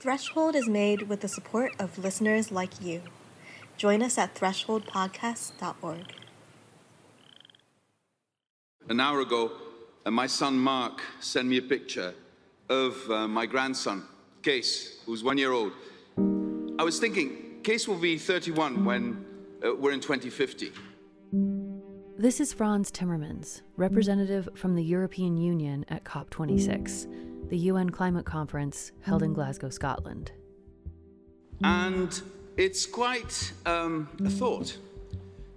Threshold is made with the support of listeners like you. Join us at thresholdpodcast.org. An hour ago, my son Mark sent me a picture of my grandson, Case, who's 1 year old. I was thinking, Case will be 31 when we're in 2050. This is Frans Timmermans, representative from the European Union at COP26, the UN climate conference held in Glasgow, Scotland. And it's quite a thought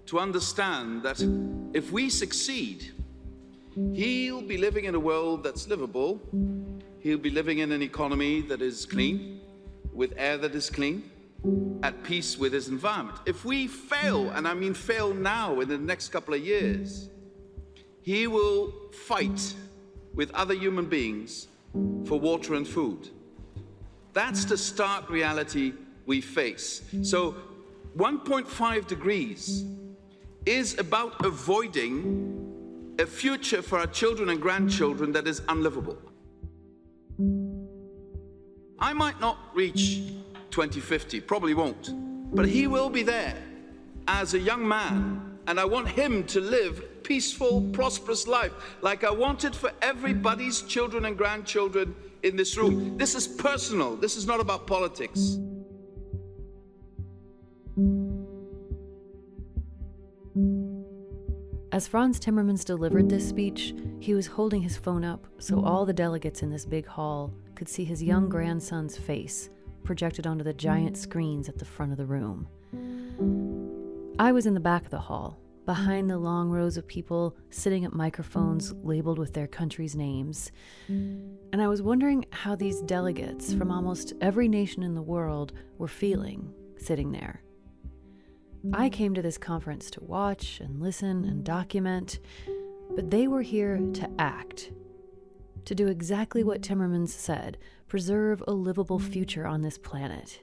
to understand that if we succeed, he'll be living in a world that's livable. He'll be living in an economy that is clean, with air that is clean, at peace with his environment. If we fail, and I mean fail now in the next couple of years, he will fight with other human beings for water and food. That's the stark reality we face. So 1.5 degrees is about avoiding a future for our children and grandchildren that is unlivable. I might not reach 2050, probably won't, but he will be there as a young man, and I want him to live a peaceful, prosperous life like I wanted for everybody's children and grandchildren in this room. This is personal. This is not about politics. As Frans Timmermans delivered this speech, he was holding his phone up so all the delegates in this big hall could see his young grandson's face projected onto the giant screens at the front of the room. I was in the back of the hall, behind the long rows of people sitting at microphones labeled with their country's names, and I was wondering how these delegates from almost every nation in the world were feeling sitting there. I came to this conference to watch and listen and document, but they were here to act. To do exactly what Timmermans said, preserve a livable future on this planet.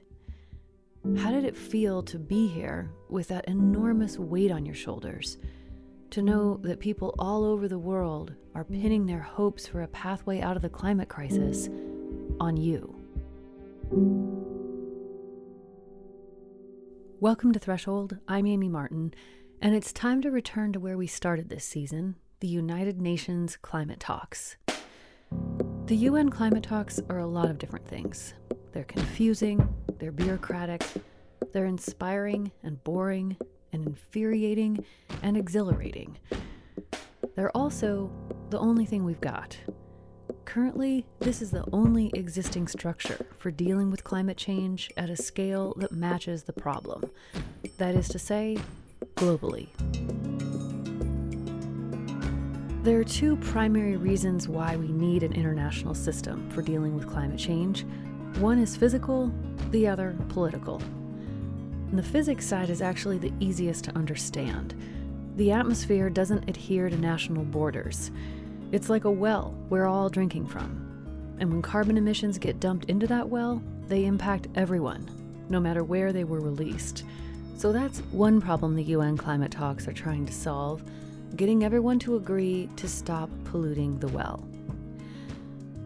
How did it feel to be here with that enormous weight on your shoulders? To know that people all over the world are pinning their hopes for a pathway out of the climate crisis on you. Welcome to Threshold. I'm Amy Martin, and it's time to return to where we started this season, the United Nations climate talks. The UN climate talks are a lot of different things. They're confusing, they're bureaucratic, they're inspiring and boring and infuriating and exhilarating. They're also the only thing we've got. Currently, this is the only existing structure for dealing with climate change at a scale that matches the problem. That is to say, globally. There are two primary reasons why we need an international system for dealing with climate change. One is physical, the other political. And the physics side is actually the easiest to understand. The atmosphere doesn't adhere to national borders. It's like a well we're all drinking from. And when carbon emissions get dumped into that well, they impact everyone, no matter where they were released. So that's one problem the UN climate talks are trying to solve, getting everyone to agree to stop polluting the well.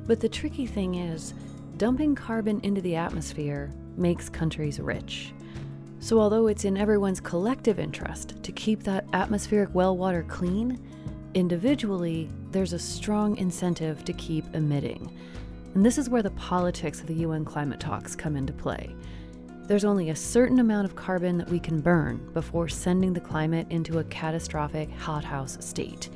But the tricky thing is, dumping carbon into the atmosphere makes countries rich. So although it's in everyone's collective interest to keep that atmospheric well water clean, individually, there's a strong incentive to keep emitting. And this is where the politics of the UN climate talks come into play. There's only a certain amount of carbon that we can burn before sending the climate into a catastrophic hothouse state.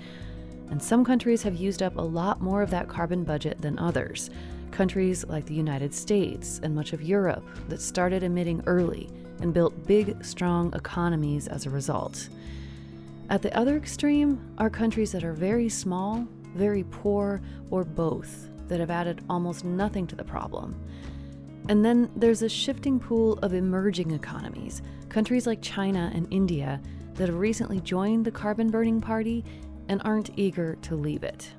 And some countries have used up a lot more of that carbon budget than others. Countries like the United States and much of Europe that started emitting early and built big, strong economies as a result. At the other extreme are countries that are very small, very poor, or both, that have added almost nothing to the problem. And then there's a shifting pool of emerging economies, countries like China and India that have recently joined the carbon-burning party and aren't eager to leave it.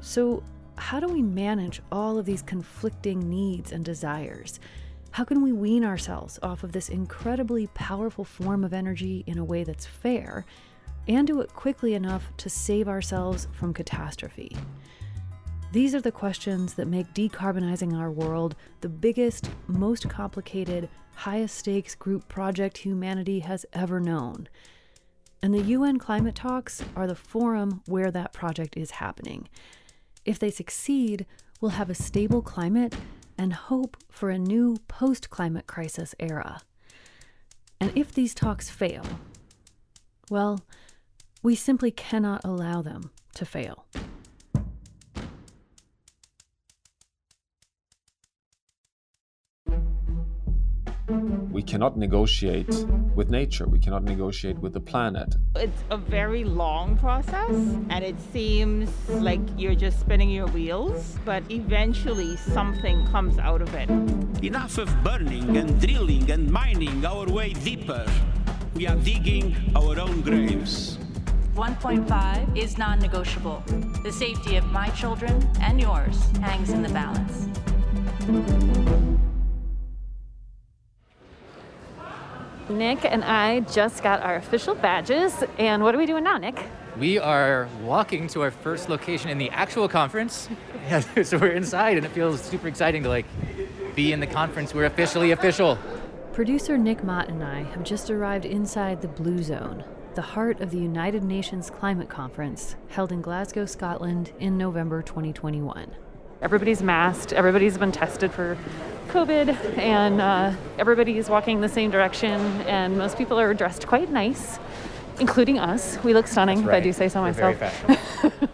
So how do we manage all of these conflicting needs and desires? How can we wean ourselves off of this incredibly powerful form of energy in a way that's fair, and do it quickly enough to save ourselves from catastrophe? These are the questions that make decarbonizing our world the biggest, most complicated, highest stakes group project humanity has ever known. And the UN climate talks are the forum where that project is happening. If they succeed, we'll have a stable climate and hope for a new post-climate crisis era. And if these talks fail, well, we simply cannot allow them to fail. We cannot negotiate with nature. We cannot negotiate with the planet. It's a very long process, and it seems like you're just spinning your wheels, but eventually something comes out of it. Enough of burning and drilling and mining our way deeper. We are digging our own graves. 1.5 is non-negotiable. The safety of my children and yours hangs in the balance. Nick and I just got our official badges, and what are we doing now, Nick? We are walking to our first location in the actual conference, so we're inside, and it feels super exciting to be in the conference. We're officially official. Producer Nick Mott and I have just arrived inside the Blue Zone, the heart of the United Nations Climate Conference, held in Glasgow, Scotland, in November 2021. Everybody's masked, everybody's been tested for COVID, and everybody is walking the same direction, and most people are dressed quite nice, including us. We look stunning, right. If I do say so myself. Very fashionable.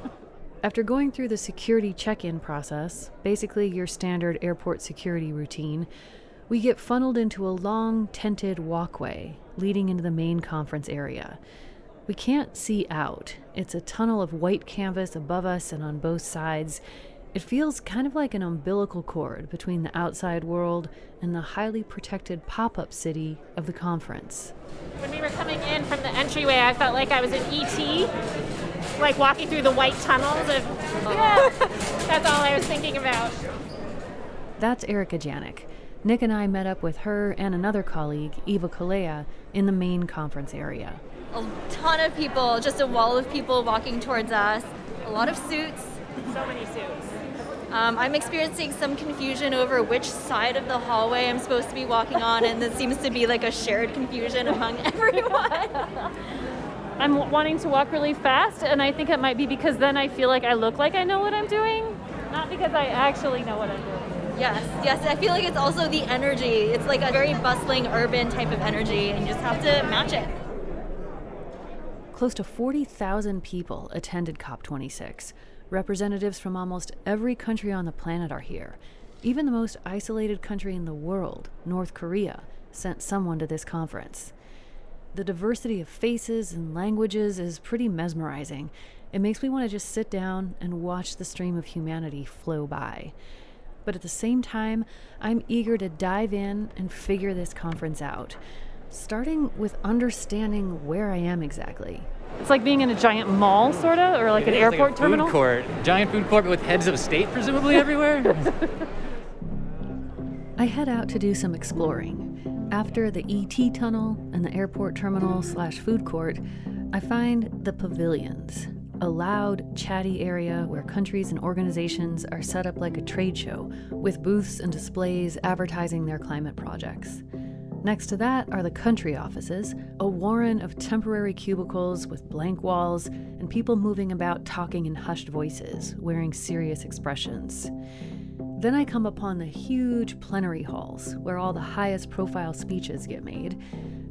After going through the security check-in process, basically your standard airport security routine, we get funneled into a long, tented walkway leading into the main conference area. We can't see out. It's a tunnel of white canvas above us and on both sides. It feels kind of like an umbilical cord between the outside world and the highly protected pop-up city of the conference. When we were coming in from the entryway, I felt like I was in E.T., walking through the white tunnels. That's all I was thinking about. That's Erica Janik. Nick and I met up with her and another colleague, Eva Kalea, in the main conference area. A ton of people, just a wall of people walking towards us. A lot of suits. So many suits. I'm experiencing some confusion over which side of the hallway I'm supposed to be walking on, and this seems to be a shared confusion among everyone. I'm wanting to walk really fast, and I think it might be because then I feel like I look like I know what I'm doing, not because I actually know what I'm doing. Yes, I feel like it's also the energy. It's like a very bustling urban type of energy, and you just have to match it. Close to 40,000 people attended COP26. Representatives from almost every country on the planet are here. Even the most isolated country in the world, North Korea, sent someone to this conference. The diversity of faces and languages is pretty mesmerizing. It makes me want to just sit down and watch the stream of humanity flow by. But at the same time, I'm eager to dive in and figure this conference out, starting with understanding where I am exactly. It's like being in a giant mall, sort of, or an airport terminal. Food court. Giant food court, but with heads of state, presumably, everywhere. I head out to do some exploring. After the ET tunnel and the airport terminal/food court, I find the pavilions, a loud, chatty area where countries and organizations are set up like a trade show, with booths and displays advertising their climate projects. Next to that are the country offices, a warren of temporary cubicles with blank walls and people moving about talking in hushed voices, wearing serious expressions. Then I come upon the huge plenary halls where all the highest profile speeches get made,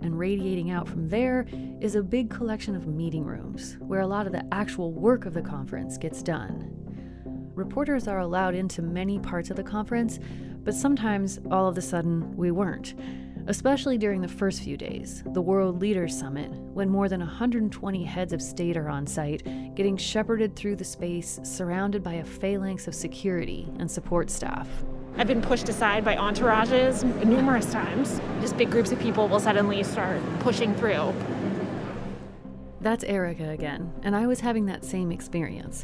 and radiating out from there is a big collection of meeting rooms where a lot of the actual work of the conference gets done. Reporters are allowed into many parts of the conference, but sometimes all of a sudden we weren't. Especially during the first few days, the World Leaders Summit, when more than 120 heads of state are on site, getting shepherded through the space, surrounded by a phalanx of security and support staff. I've been pushed aside by entourages numerous times. Just big groups of people will suddenly start pushing through. That's Erica again, and I was having that same experience.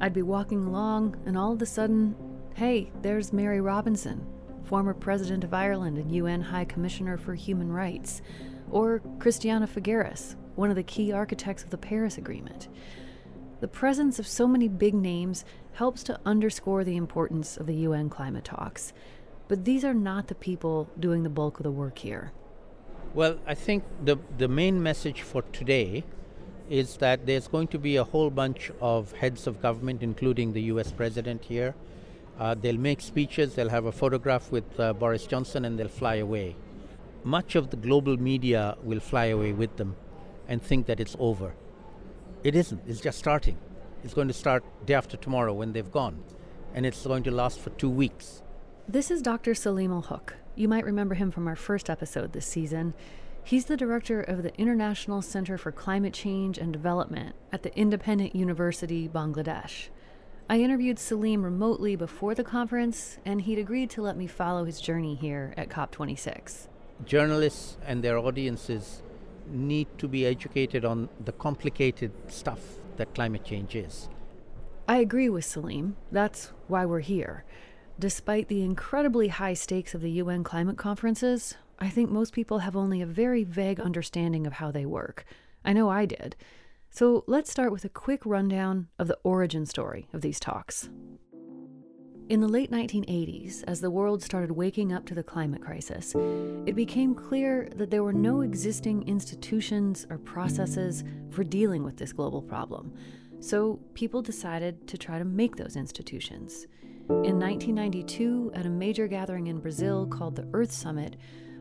I'd be walking along, and all of a sudden, hey, there's Mary Robinson, former President of Ireland and UN High Commissioner for Human Rights, or Christiana Figueres, one of the key architects of the Paris Agreement. The presence of so many big names helps to underscore the importance of the UN climate talks. But these are not the people doing the bulk of the work here. Well, I think the main message for today is that there's going to be a whole bunch of heads of government, including the US president here. They'll make speeches, they'll have a photograph with Boris Johnson, and they'll fly away. Much of the global media will fly away with them and think that it's over. It isn't. It's just starting. It's going to start day after tomorrow when they've gone, and it's going to last for 2 weeks. This is Dr. Saleemul Huq. You might remember him from our first episode this season. He's the director of the International Center for Climate Change and Development at the Independent University, Bangladesh. I interviewed Saleem remotely before the conference, and he'd agreed to let me follow his journey here at COP26. Journalists and their audiences need to be educated on the complicated stuff that climate change is. I agree with Saleem. That's why we're here. Despite the incredibly high stakes of the UN climate conferences, I think most people have only a very vague understanding of how they work. I know I did. So let's start with a quick rundown of the origin story of these talks. In the late 1980s, as the world started waking up to the climate crisis, it became clear that there were no existing institutions or processes for dealing with this global problem. So people decided to try to make those institutions. In 1992, at a major gathering in Brazil called the Earth Summit,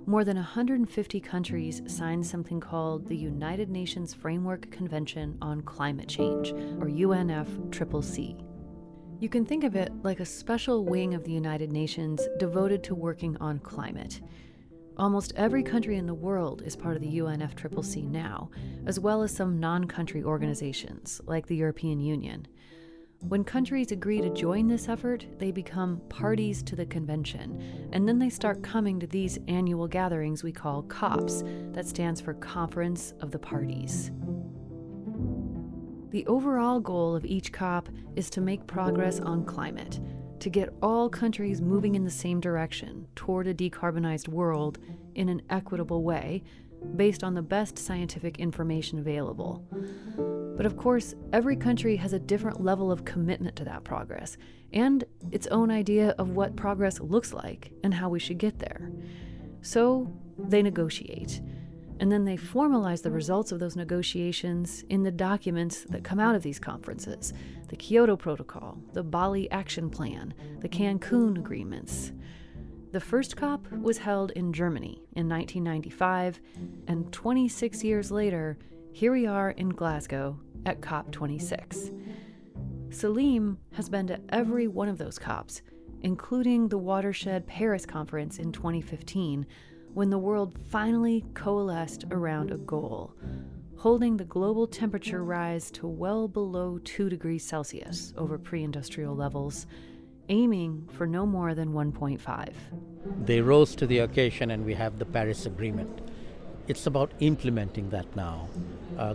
more than 150 countries signed something called the United Nations Framework Convention on Climate Change, or UNFCCC. You can think of it like a special wing of the United Nations devoted to working on climate. Almost every country in the world is part of the UNFCCC now, as well as some non-country organizations, like the European Union. When countries agree to join this effort, they become parties to the convention, and then they start coming to these annual gatherings we call COPs. That stands for Conference of the Parties. The overall goal of each COP is to make progress on climate, to get all countries moving in the same direction toward a decarbonized world in an equitable way, based on the best scientific information available. But of course, every country has a different level of commitment to that progress, and its own idea of what progress looks like and how we should get there. So they negotiate, and then they formalize the results of those negotiations in the documents that come out of these conferences: the Kyoto Protocol, the Bali Action Plan, the Cancun Agreements. The first COP was held in Germany in 1995, and 26 years later, here we are in Glasgow at COP26. Saleem has been to every one of those COPs, including the Watershed Paris Conference in 2015, when the world finally coalesced around a goal: holding the global temperature rise to well below 2 degrees Celsius over pre-industrial levels, aiming for no more than 1.5. They rose to the occasion, and we have the Paris Agreement. It's about implementing that now.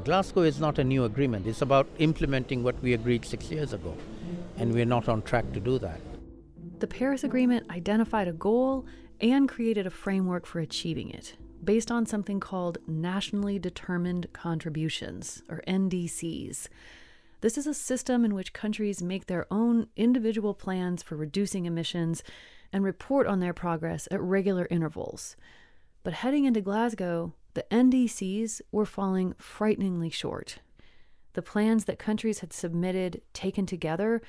Glasgow is not a new agreement. It's about implementing what we agreed 6 years ago, and we're not on track to do that. The Paris Agreement identified a goal and created a framework for achieving it, based on something called Nationally Determined Contributions, or NDCs. This is a system in which countries make their own individual plans for reducing emissions and report on their progress at regular intervals. But heading into Glasgow, the NDCs were falling frighteningly short. The plans that countries had submitted, taken together,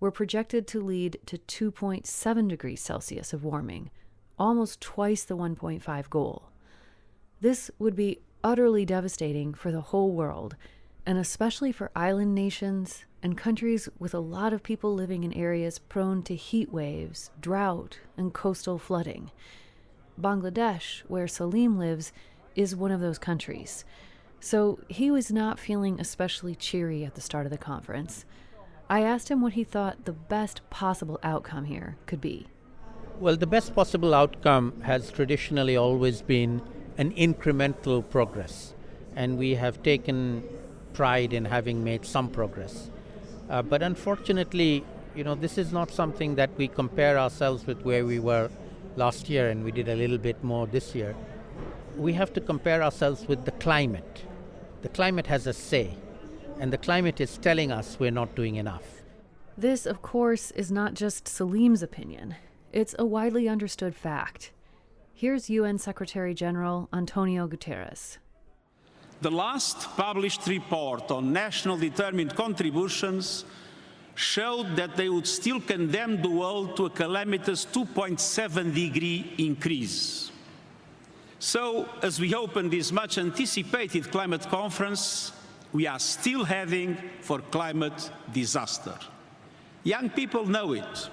were projected to lead to 2.7 degrees Celsius of warming, almost twice the 1.5 goal. This would be utterly devastating for the whole world, and especially for island nations and countries with a lot of people living in areas prone to heat waves, drought, and coastal flooding. Bangladesh, where Saleem lives, is one of those countries. So he was not feeling especially cheery at the start of the conference. I asked him what he thought the best possible outcome here could be. Well, the best possible outcome has traditionally always been an incremental progress, and we have taken pride in having made some progress. But unfortunately, this is not something that we compare ourselves with where we were last year, and we did a little bit more this year. We have to compare ourselves with the climate. The climate has a say. and the climate is telling us we're not doing enough. This, of course, is not just Saleem's opinion. It's a widely understood fact. Here's UN Secretary General Antonio Guterres. The last published report on Nationally Determined Contributions showed that they would still condemn the world to a calamitous 2.7-degree increase. So, as we open this much-anticipated climate conference, we are still heading for climate disaster. Young people know it.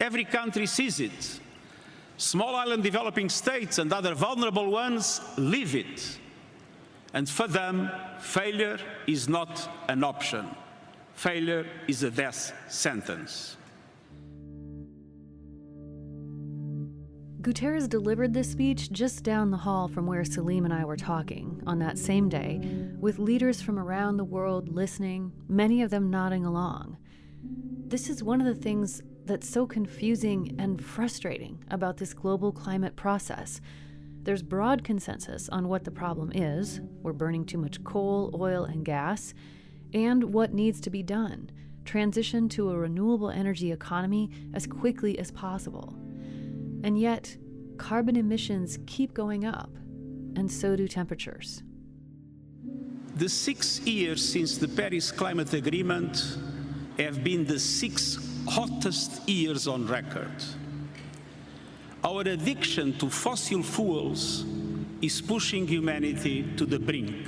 Every country sees it. Small island developing states and other vulnerable ones live it. And for them, failure is not an option. Failure is a death sentence. Guterres delivered this speech just down the hall from where Saleem and I were talking on that same day, with leaders from around the world listening, many of them nodding along. This is one of the things that's so confusing and frustrating about this global climate process. There's broad consensus on what the problem is. We're burning too much coal, oil, and gas. And what needs to be done, transition to a renewable energy economy as quickly as possible. And yet, carbon emissions keep going up, and so do temperatures. The 6 years since the Paris Climate Agreement have been the 6 hottest years on record. Our addiction to fossil fuels is pushing humanity to the brink.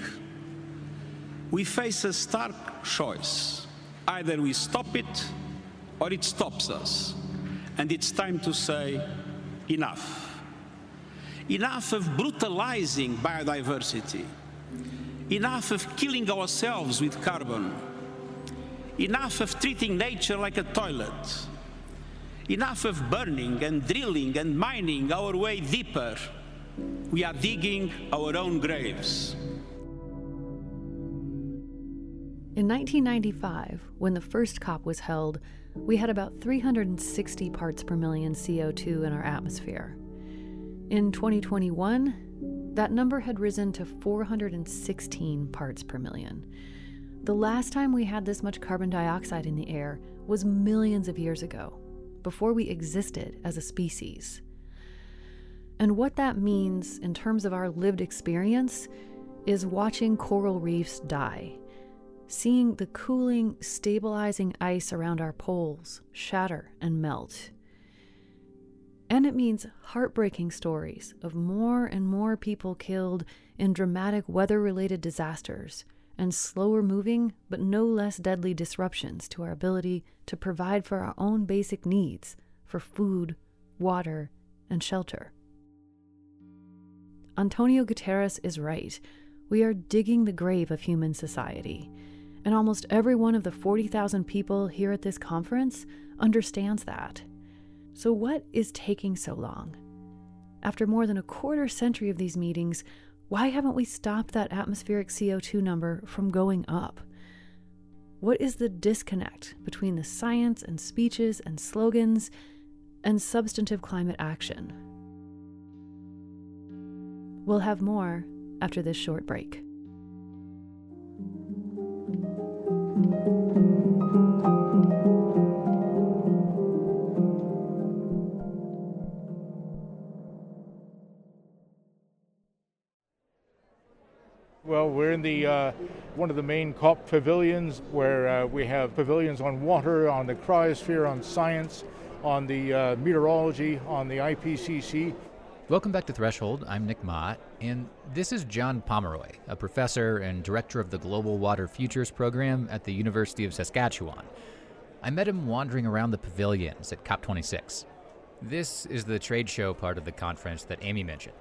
We face a stark choice. Either we stop it, or it stops us. And it's time to say, enough. Enough of brutalizing biodiversity. Enough of killing ourselves with carbon. Enough of treating nature like a toilet. Enough of burning and drilling and mining our way deeper. We are digging our own graves. In 1995, when the first COP was held, we had about 360 parts per million CO2 in our atmosphere. In 2021, that number had risen to 416 parts per million. The last time we had this much carbon dioxide in the air was millions of years ago, before we existed as a species. And what that means in terms of our lived experience is watching coral reefs die. Seeing the cooling, stabilizing ice around our poles shatter and melt. And it means heartbreaking stories of more and more people killed in dramatic weather-related disasters and slower moving but no less deadly disruptions to our ability to provide for our own basic needs for food, water, and shelter. Antonio Guterres is right. We are digging the grave of human society. And almost every one of the 40,000 people here at this conference understands that. So what is taking so long? After more than a quarter century of these meetings, why haven't we stopped that atmospheric CO2 number from going up? What is the disconnect between the science and speeches and slogans and substantive climate action? We'll have more after this short break. Well, we're in the one of the main COP pavilions where we have pavilions on water, on the cryosphere, on science, on the meteorology, on the IPCC. Welcome back to Threshold. I'm Nick Mott, and this is John Pomeroy, a professor and director of the Global Water Futures Program at the University of Saskatchewan. I met him wandering around the pavilions at COP26. This is the trade show part of the conference that Amy mentioned.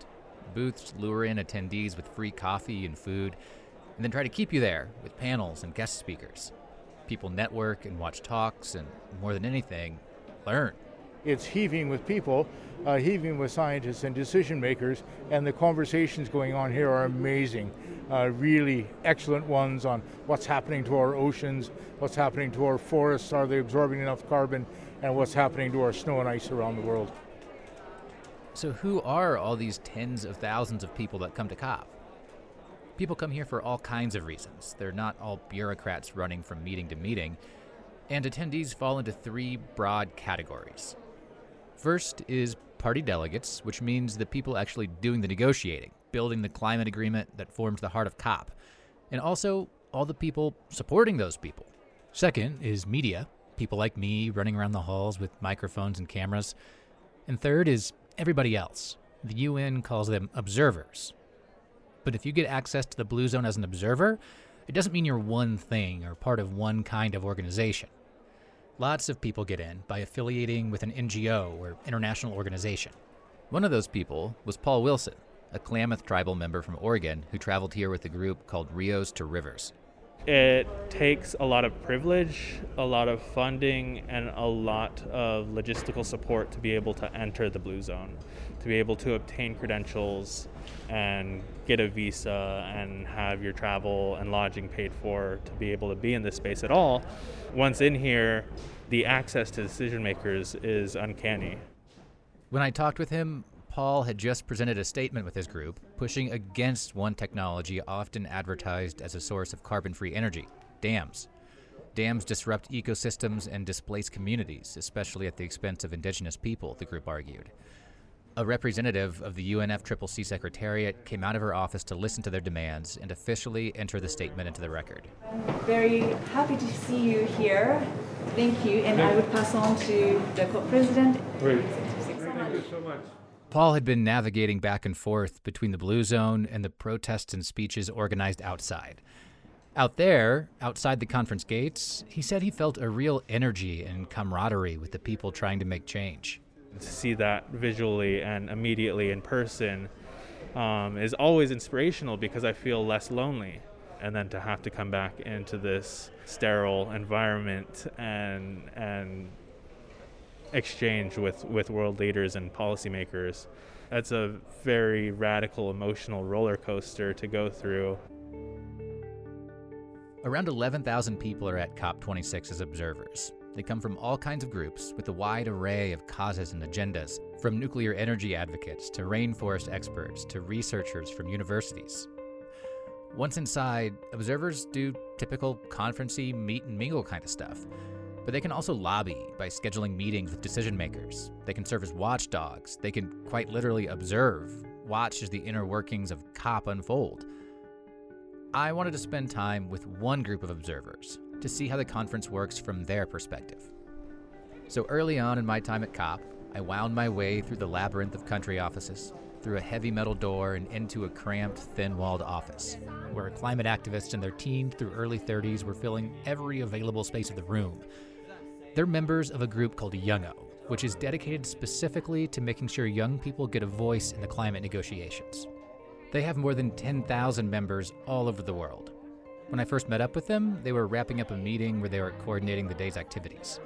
Booths lure in attendees with free coffee and food, and then try to keep you there with panels and guest speakers. People network and watch talks, and more than anything, learn. It's heaving with people, heaving with scientists and decision makers, and the conversations going on here are amazing. Really excellent ones on what's happening to our oceans, what's happening to our forests, are they absorbing enough carbon, and what's happening to our snow and ice around the world. So who are all these tens of thousands of people that come to COP? People come here for all kinds of reasons. They're not all bureaucrats running from meeting to meeting. And attendees fall into three broad categories. First is party delegates, which means the people actually doing the negotiating, building the climate agreement that forms the heart of COP, and also all the people supporting those people. Second is media, people like me running around the halls with microphones and cameras. And third is everybody else. The UN calls them observers. But if you get access to the Blue Zone as an observer, it doesn't mean you're one thing or part of one kind of organization. Lots of people get in by affiliating with an NGO or international organization. One of those people was Paul Wilson, a Klamath tribal member from Oregon who traveled here with a group called Rios to Rivers. It takes a lot of privilege, a lot of funding, and a lot of logistical support to be able to enter the Blue Zone, to be able to obtain credentials and get a visa and have your travel and lodging paid for to be able to be in this space at all. Once in here, the access to decision makers is uncanny. When I talked with him, Paul had just presented a statement with his group pushing against one technology often advertised as a source of carbon-free energy, dams. Dams disrupt ecosystems and displace communities, especially at the expense of indigenous people, the group argued. A representative of the UNFCCC Secretariat came out of her office to listen to their demands and officially enter the statement into the record. I'm very happy to see you here. Thank you. And I would pass on to the COP president. Great. Thank you so much. Paul had been navigating back and forth between the Blue Zone and the protests and speeches organized outside. Out there, outside the conference gates, he said he felt a real energy and camaraderie with the people trying to make change. To see that visually and immediately in person is always inspirational because I feel less lonely. And then to have to come back into this sterile environment and exchange with world leaders and policymakers. That's a very radical emotional roller coaster to go through. Around 11,000 people are at COP26 as observers. They come from all kinds of groups with a wide array of causes and agendas, from nuclear energy advocates to rainforest experts to researchers from universities. Once inside, observers do typical conference-y meet and mingle kind of stuff. But they can also lobby by scheduling meetings with decision makers. They can serve as watchdogs. They can quite literally observe, watch as the inner workings of COP unfold. I wanted to spend time with one group of observers to see how the conference works from their perspective. So early on in my time at COP, I wound my way through the labyrinth of country offices, through a heavy metal door and into a cramped, thin-walled office, where climate activists in their teens through early 30s were filling every available space of the room. They're members of a group called Youngo, which is dedicated specifically to making sure young people get a voice in the climate negotiations. They have more than 10,000 members all over the world. When I first met up with them, they were wrapping up a meeting where they were coordinating the day's activities.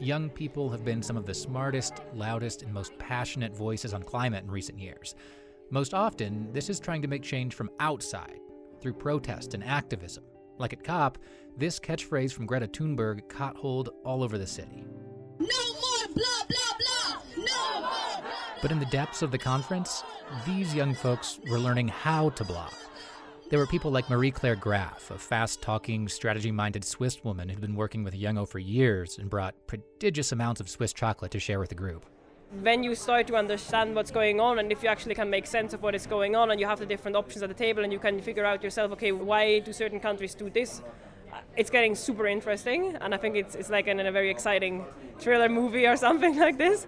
Young people have been some of the smartest, loudest, and most passionate voices on climate in recent years. Most often, this is trying to make change from outside, through protest and activism. Like at COP, this catchphrase from Greta Thunberg caught hold all over the city. No more blah, blah, blah! No more blah, blah. But in the depths of the conference, these young folks were learning how to blog. There were people like Marie-Claire Graf, a fast-talking, strategy-minded Swiss woman who'd been working with Youngo for years and brought prodigious amounts of Swiss chocolate to share with the group. When you start to understand what's going on, and if you actually can make sense of what is going on, and you have the different options at the table, and you can figure out yourself, okay, why do certain countries do this? It's getting super interesting, and I think it's like in a very exciting thriller movie or something like this.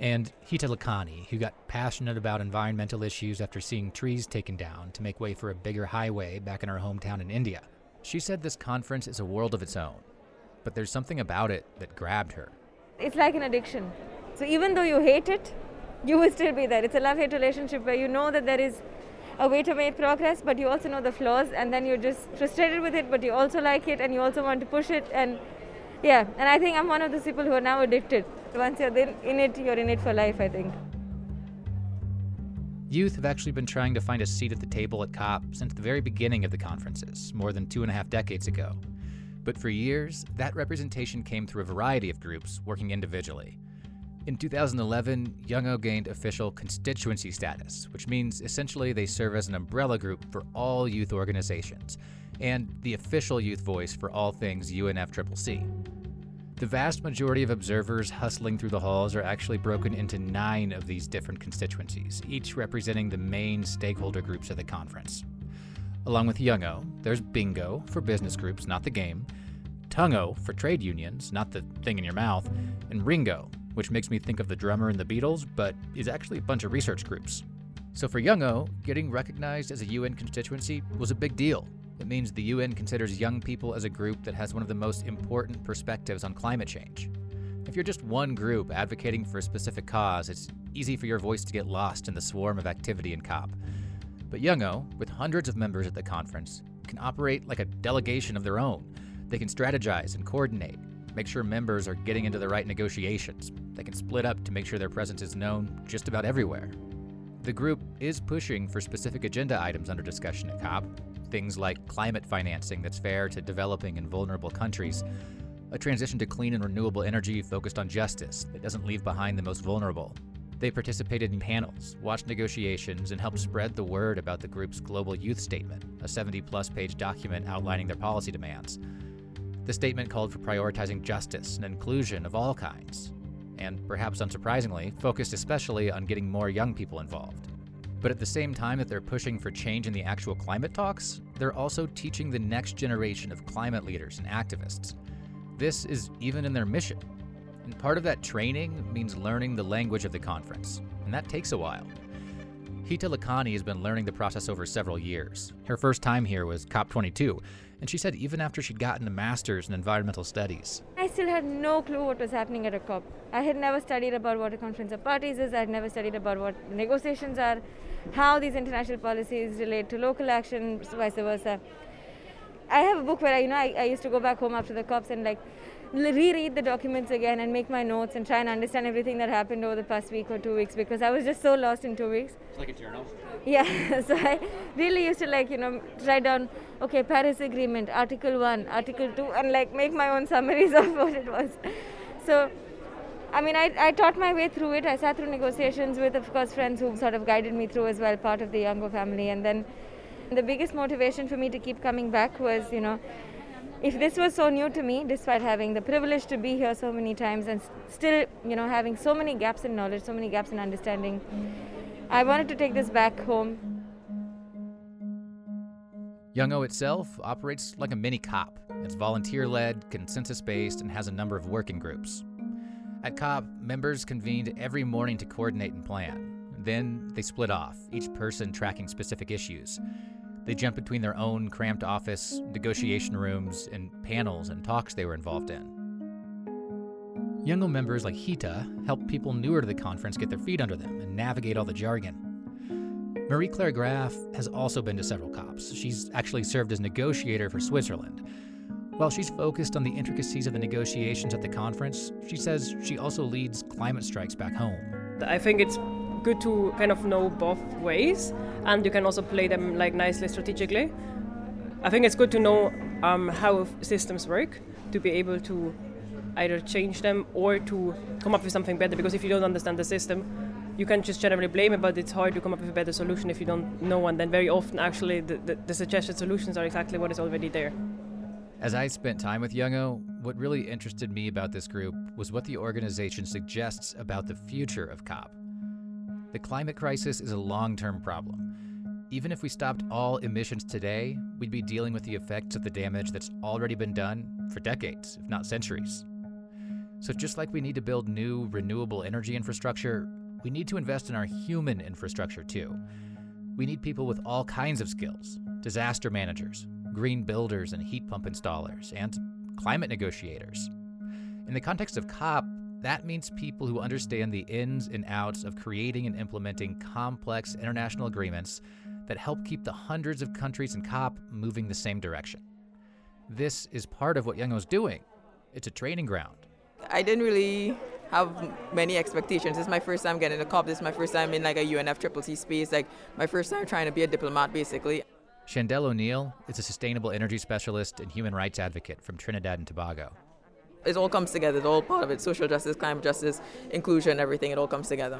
And Hita Lakhani, who got passionate about environmental issues after seeing trees taken down to make way for a bigger highway back in her hometown in India. She said this conference is a world of its own, but there's something about it that grabbed her. It's like an addiction. So even though you hate it, you will still be there. It's a love-hate relationship where you know that there is a way to make progress, but you also know the flaws, and then you're just frustrated with it, but you also like it, and you also want to push it. And yeah, and I think I'm one of those people who are now addicted. Once you're in it, you're in it for life, I think. Youth have actually been trying to find a seat at the table at COP since the very beginning of the conferences, more than 2.5 decades ago. But for years, that representation came through a variety of groups working individually. In 2011, Youngo gained official constituency status, which means essentially they serve as an umbrella group for all youth organizations and the official youth voice for all things UNFCCC. The vast majority of observers hustling through the halls are actually broken into 9 of these different constituencies, each representing the main stakeholder groups of the conference. Along with Youngo, there's Bingo for business groups, not the game, Tungo for trade unions, not the thing in your mouth, and Ringo, which makes me think of the drummer in the Beatles, but is actually a bunch of research groups. So for Youngo, getting recognized as a UN constituency was a big deal. It means the UN considers young people as a group that has one of the most important perspectives on climate change. If you're just one group advocating for a specific cause, it's easy for your voice to get lost in the swarm of activity in COP. But Youngo, with hundreds of members at the conference, can operate like a delegation of their own. They can strategize and coordinate, make sure members are getting into the right negotiations. They can split up to make sure their presence is known just about everywhere. The group is pushing for specific agenda items under discussion at COP, things like climate financing that's fair to developing and vulnerable countries, a transition to clean and renewable energy focused on justice that doesn't leave behind the most vulnerable. They participated in panels, watched negotiations, and helped spread the word about the group's Global Youth Statement, a 70-plus page document outlining their policy demands. The statement called for prioritizing justice and inclusion of all kinds, and perhaps unsurprisingly, focused especially on getting more young people involved. But at the same time that they're pushing for change in the actual climate talks, they're also teaching the next generation of climate leaders and activists. This is even in their mission. And part of that training means learning the language of the conference, and that takes a while. Hita Lakhani has been learning the process over several years. Her first time here was COP22, and she said even after she'd gotten a master's in environmental studies, I still had no clue what was happening at a COP. I had never studied about what a conference of parties is. I had never studied about what negotiations are, how these international policies relate to local action, vice versa. I have a book where I used to go back home after the COPs and reread the documents again and make my notes and try and understand everything that happened over the past week or 2 weeks, because I was just so lost in 2 weeks. It's like a journal. Yeah, so I really used to write down, okay, Paris Agreement, Article 1, Article 2, and make my own summaries of what it was. So, I taught my way through it. I sat through negotiations with, of course, friends who sort of guided me through as well, part of the Youngo family. And then the biggest motivation for me to keep coming back was, if this was so new to me, despite having the privilege to be here so many times and still, having so many gaps in knowledge, so many gaps in understanding, I wanted to take this back home. Youngo itself operates like a mini COP. It's volunteer-led, consensus-based, and has a number of working groups. At COP, members convened every morning to coordinate and plan. Then they split off, each person tracking specific issues. They jumped between their own cramped office, negotiation rooms, and panels and talks they were involved in. Youngo members like Hita helped people newer to the conference get their feet under them and navigate all the jargon. Marie-Claire Graf has also been to several COPs. She's actually served as negotiator for Switzerland. While she's focused on the intricacies of the negotiations at the conference, she says she also leads climate strikes back home. I think it's good to kind of know both ways, and you can also play them nicely strategically. I think it's good to know how systems work to be able to either change them or to come up with something better, because if you don't understand the system, you can just generally blame it, but it's hard to come up with a better solution if you don't know one. Then very often actually the suggested solutions are exactly what is already there. As I spent time with Youngo, what really interested me about this group was what the organization suggests about the future of COP. The climate crisis is a long-term problem. Even if we stopped all emissions today, we'd be dealing with the effects of the damage that's already been done for decades, if not centuries. So just like we need to build new renewable energy infrastructure, we need to invest in our human infrastructure too. We need people with all kinds of skills: disaster managers, green builders and heat pump installers, and climate negotiators. In the context of COP, that means people who understand the ins and outs of creating and implementing complex international agreements that help keep the hundreds of countries in COP moving the same direction. This is part of what Youngo's doing. It's a training ground. I didn't really have many expectations. This is my first time getting to COP. This is my first time in a UNFCCC space. My first time trying to be a diplomat, basically. Shandell O'Neill is a sustainable energy specialist and human rights advocate from Trinidad and Tobago. it all comes together. It's all part of it. Social justice, climate justice, inclusion, everything, it all comes together.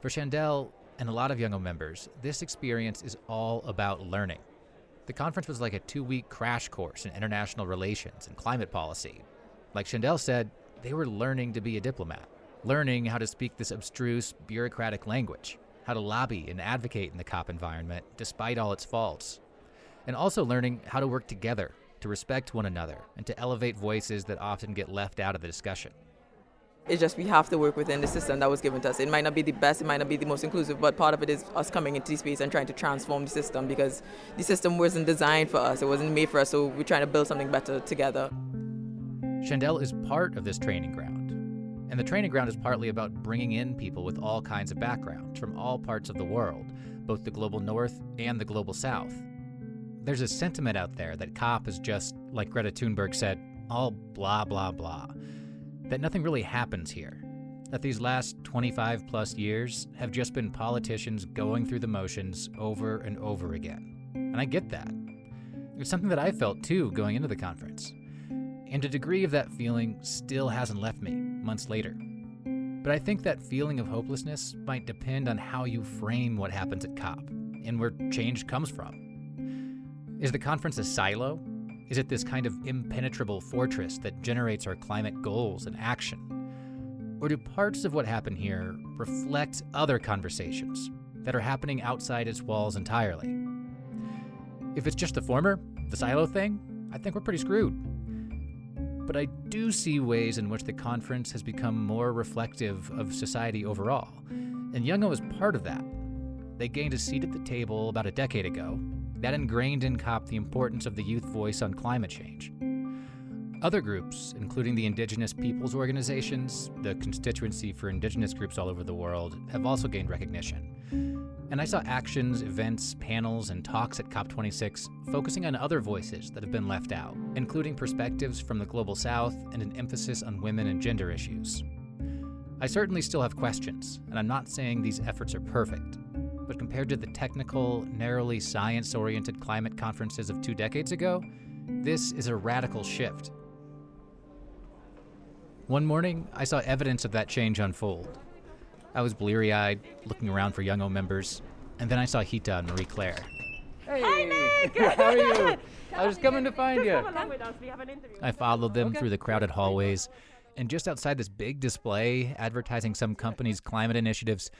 For Shandell and a lot of Youngo members, this experience is all about learning. The conference was like a 2-week crash course in international relations and climate policy. Like Shandell said, they were learning to be a diplomat, learning how to speak this abstruse, bureaucratic language, how to lobby and advocate in the COP environment despite all its faults, and also learning how to work together, to respect one another, and to elevate voices that often get left out of the discussion. It's just we have to work within the system that was given to us. It might not be the best, it might not be the most inclusive, but part of it is us coming into this space and trying to transform the system, because the system wasn't designed for us, it wasn't made for us, so we're trying to build something better together. Shandell is part of this training ground, and the training ground is partly about bringing in people with all kinds of backgrounds from all parts of the world, both the global north and the global south. There's a sentiment out there that COP is just, like Greta Thunberg said, all blah, blah, blah. That nothing really happens here. That these last 25 plus years have just been politicians going through the motions over and over again. And I get that. It's something that I felt too going into the conference. And a degree of that feeling still hasn't left me months later. But I think that feeling of hopelessness might depend on how you frame what happens at COP and where change comes from. Is the conference a silo? Is it this kind of impenetrable fortress that generates our climate goals and action? Or do parts of what happened here reflect other conversations that are happening outside its walls entirely? If it's just the former, the silo thing, I think we're pretty screwed. But I do see ways in which the conference has become more reflective of society overall, and Youngo was part of that. They gained a seat at the table about a decade ago, that ingrained in COP the importance of the youth voice on climate change. Other groups, including the Indigenous Peoples Organizations, the Constituency for Indigenous Groups all over the world, have also gained recognition. And I saw actions, events, panels, and talks at COP26 focusing on other voices that have been left out, including perspectives from the Global South and an emphasis on women and gender issues. I certainly still have questions, and I'm not saying these efforts are perfect. But compared to the technical, narrowly science-oriented climate conferences of 2 decades ago, this is a radical shift. One morning, I saw evidence of that change unfold. I was bleary-eyed, looking around for Youngo members, and then I saw Hita and Marie-Claire. Hey. Hi, Nick! How are you? I was coming to find you. Come along with us. We have an interview. I followed them through the crowded hallways, and just outside this big display advertising some company's climate initiatives,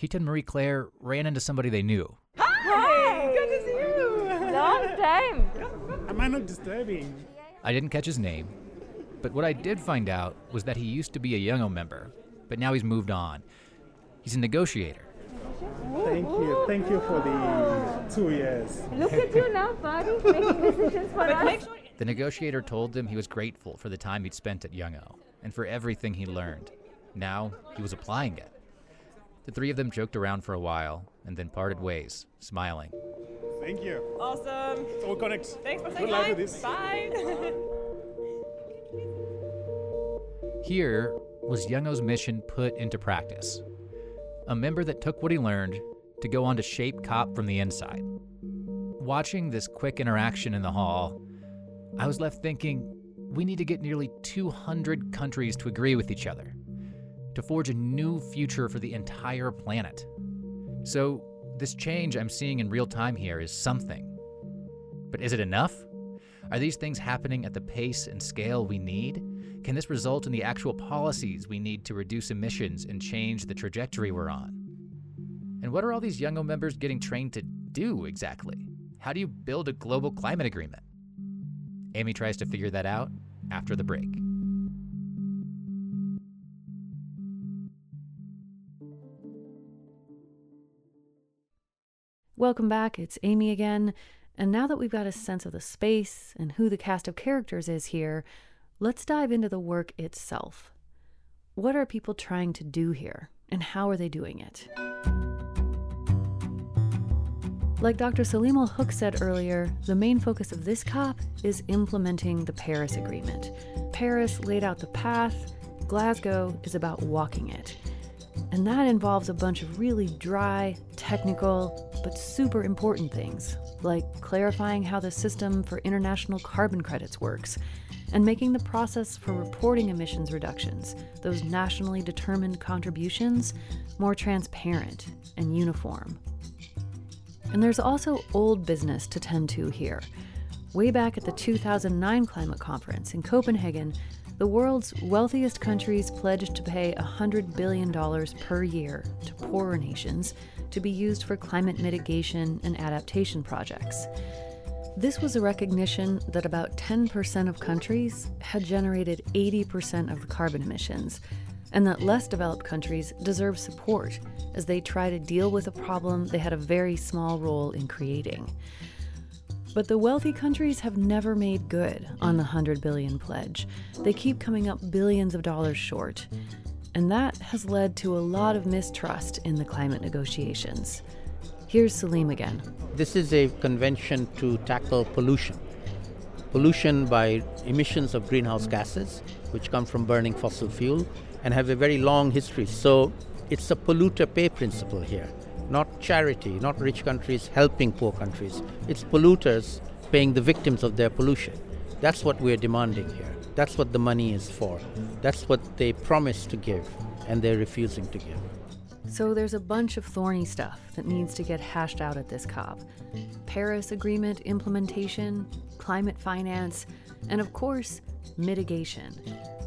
Hita and Marie-Claire ran into somebody they knew. Hi! Good to see you! Long time! Am I not disturbing? I didn't catch his name, but what I did find out was that he used to be a Youngo member, but now he's moved on. He's a negotiator. Thank you for the 2 years. Look at you now, buddy, making decisions for us. The negotiator told him he was grateful for the time he'd spent at Youngo and for everything he learned. Now he was applying it. The three of them joked around for a while and then parted ways, smiling. Thank you. Awesome. It all connects. Thanks for saying hi. Good luck with this. Bye. Here was Youngo's mission put into practice. A member that took what he learned to go on to shape COP from the inside. Watching this quick interaction in the hall, I was left thinking, we need to get nearly 200 countries to agree with each other, to forge a new future for the entire planet. So this change I'm seeing in real time here is something. But is it enough? Are these things happening at the pace and scale we need? Can this result in the actual policies we need to reduce emissions and change the trajectory we're on? And what are all these Youngo members getting trained to do exactly? How do you build a global climate agreement? Amy tries to figure that out after the break. Welcome back, it's Amy again, and now that we've got a sense of the space and who the cast of characters is here, let's dive into the work itself. What are people trying to do here, and how are they doing it? Like Dr. Saleemul Huq said earlier, the main focus of this COP is implementing the Paris Agreement. Paris laid out the path, Glasgow is about walking it. And that involves a bunch of really dry, technical, but super important things, like clarifying how the system for international carbon credits works, and making the process for reporting emissions reductions, those nationally determined contributions, more transparent and uniform. And there's also old business to tend to here. Way back at the 2009 climate conference in Copenhagen, the world's wealthiest countries pledged to pay $100 billion per year to poorer nations to be used for climate mitigation and adaptation projects. This was a recognition that about 10% of countries had generated 80% of the carbon emissions, and that less developed countries deserve support as they try to deal with a problem they had a very small role in creating. But the wealthy countries have never made good on the $100 billion pledge. They keep coming up billions of dollars short. And that has led to a lot of mistrust in the climate negotiations. Here's Saleem again. This is a convention to tackle pollution. Pollution by emissions of greenhouse gases, which come from burning fossil fuel, and have a very long history. So it's a polluter pay principle here. Not charity, not rich countries helping poor countries. It's polluters paying the victims of their pollution. That's what we're demanding here. That's what the money is for. That's what they promised to give, and they're refusing to give. So there's a bunch of thorny stuff that needs to get hashed out at this COP. Paris Agreement implementation, climate finance, and of course, mitigation.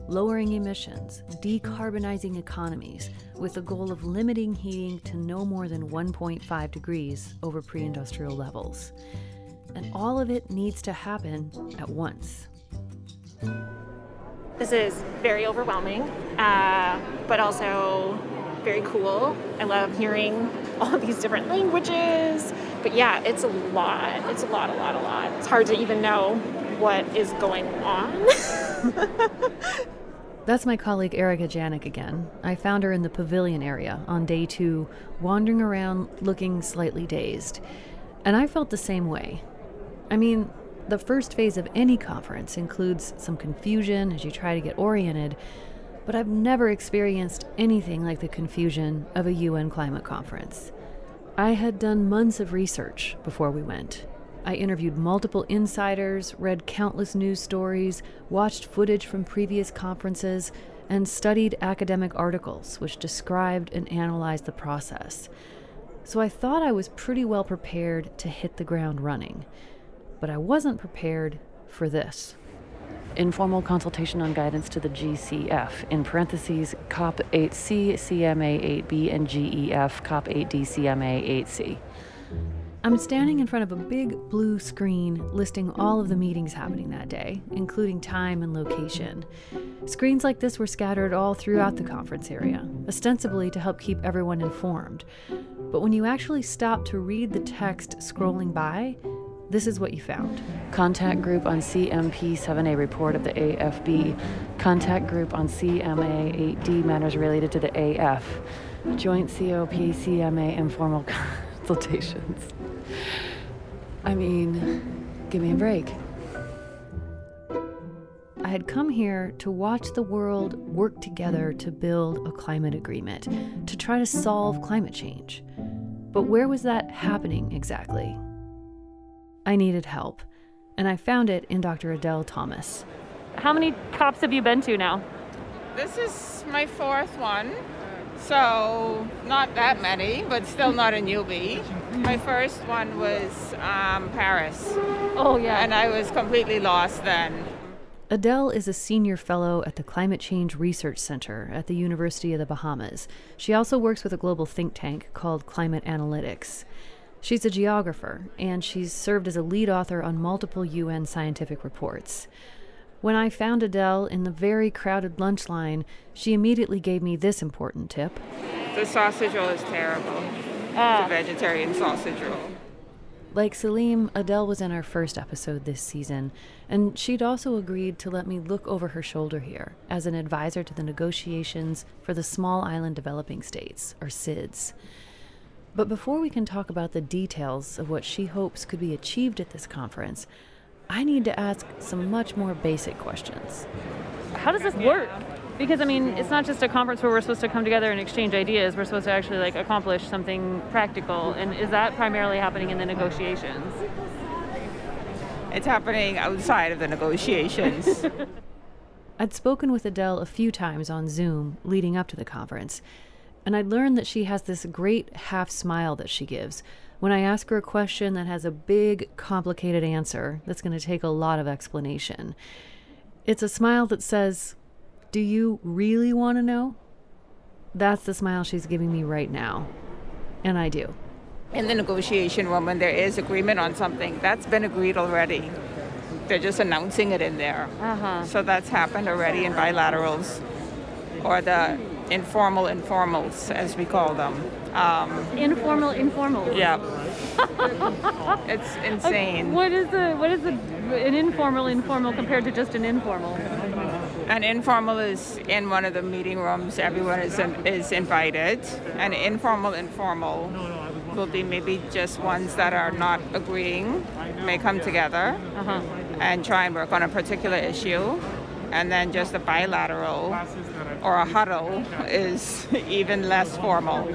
Lowering emissions, decarbonizing economies, with the goal of limiting heating to no more than 1.5 degrees over pre-industrial levels. And all of it needs to happen at once. This is very overwhelming, but also very cool. I love hearing all these different languages, but yeah, it's a lot. It's a lot. It's hard to even know what is going on. That's my colleague Erica Janik again. I found her in the pavilion area on day 2, wandering around looking slightly dazed. And I felt the same way. I mean, the first phase of any conference includes some confusion as you try to get oriented, but I've never experienced anything like the confusion of a UN climate conference. I had done months of research before we went. I interviewed multiple insiders, read countless news stories, watched footage from previous conferences, and studied academic articles which described and analyzed the process. So I thought I was pretty well prepared to hit the ground running, but I wasn't prepared for this. Informal consultation on guidance to the GCF, in parentheses, COP 8C, CMA 8B, and GEF, COP 8D, CMA 8C. I'm standing in front of a big blue screen listing all of the meetings happening that day, including time and location. Screens like this were scattered all throughout the conference area, ostensibly to help keep everyone informed. But when you actually stop to read the text scrolling by, this is what you found. Contact group on CMP 7A report of the AFB. Contact group on CMA 8D matters related to the AF. Joint COP CMA informal consultations. I mean, give me a break. I had come here to watch the world work together to build a climate agreement, to try to solve climate change. But where was that happening exactly? I needed help, and I found it in Dr. Adele Thomas. How many COPs have you been to now? This is my 4th one. So, not that many, but still not a newbie. My first one was Paris. Oh, yeah. And I was completely lost then. Adele is a senior fellow at the Climate Change Research Center at the University of the Bahamas. She also works with a global think tank called Climate Analytics. She's a geographer, and she's served as a lead author on multiple UN scientific reports. When I found Adele in the very crowded lunch line, she immediately gave me this important tip. The sausage roll is terrible. It's a vegetarian sausage roll. Like Saleem, Adele was in our first episode this season, and she'd also agreed to let me look over her shoulder here as an advisor to the negotiations for the Small Island Developing States, or SIDS. But before we can talk about the details of what she hopes could be achieved at this conference, I need to ask some much more basic questions. How does this work? Because, I mean, it's not just a conference where we're supposed to come together and exchange ideas. We're supposed to actually, like, accomplish something practical. And is that primarily happening in the negotiations? It's happening outside of the negotiations. I'd spoken with Adele a few times on Zoom leading up to the conference, and I'd learned that she has this great half smile that she gives when I ask her a question that has a big, complicated answer that's going to take a lot of explanation. It's a smile that says, "Do you really want to know?" That's the smile she's giving me right now. And I do. In the negotiation room, when there is agreement on something, that's been agreed already. They're just announcing it in there. Uh-huh. So that's happened already in bilaterals, or the informal informals, as we call them. Informal informals? Yeah. It's insane. Okay. What is an informal informal compared to just an informal? An informal is in one of the meeting rooms. Everyone is invited. An informal will be maybe just ones that are not agreeing may come together and try and work on a particular issue. And then just a bilateral or a huddle is even less formal.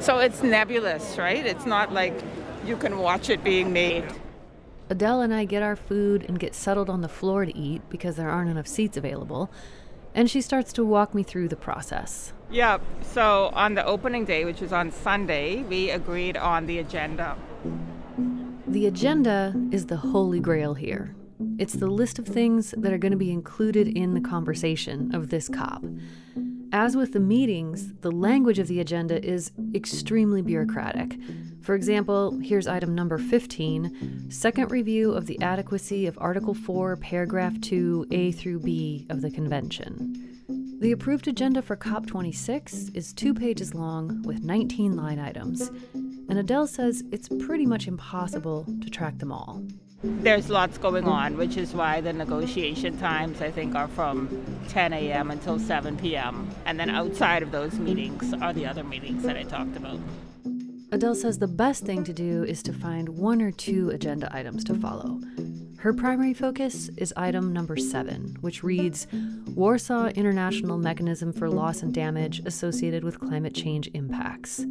So it's nebulous, right? It's not like you can watch it being made. Adele and I get our food and get settled on the floor to eat because there aren't enough seats available. And she starts to walk me through the process. Yeah, so on the opening day, which is on Sunday, we agreed on the agenda. The agenda is the holy grail here. It's the list of things that are going to be included in the conversation of this COP. As with the meetings, the language of the agenda is extremely bureaucratic. For example, here's item number 15, second review of the adequacy of Article 4, Paragraph 2, A through B of the Convention. The approved agenda for COP26 is 2 pages long with 19 line items, and Adele says it's pretty much impossible to track them all. There's lots going on, which is why the negotiation times, I think, are from 10 a.m. until 7 p.m. And then outside of those meetings are the other meetings that I talked about. Adele says the best thing to do is to find 1 or 2 agenda items to follow. Her primary focus is item number 7, which reads, Warsaw International Mechanism for Loss and Damage Associated with Climate Change Impacts.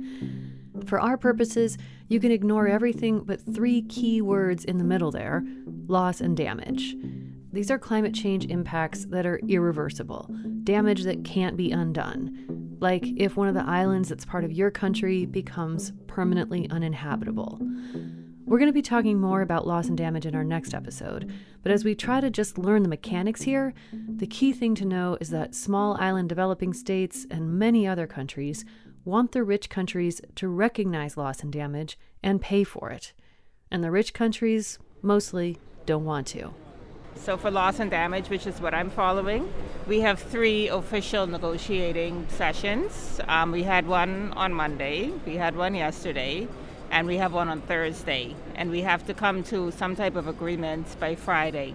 For our purposes, you can ignore everything but 3 key words in the middle there, loss and damage. These are climate change impacts that are irreversible, damage that can't be undone, like if one of the islands that's part of your country becomes permanently uninhabitable. We're going to be talking more about loss and damage in our next episode, but as we try to just learn the mechanics here, the key thing to know is that small island developing states and many other countries want the rich countries to recognize loss and damage and pay for it. And the rich countries mostly don't want to. So for loss and damage, which is what I'm following, we have 3 official negotiating sessions. We had one on Monday, we had one yesterday, and we have one on Thursday. And we have to come to some type of agreement by Friday.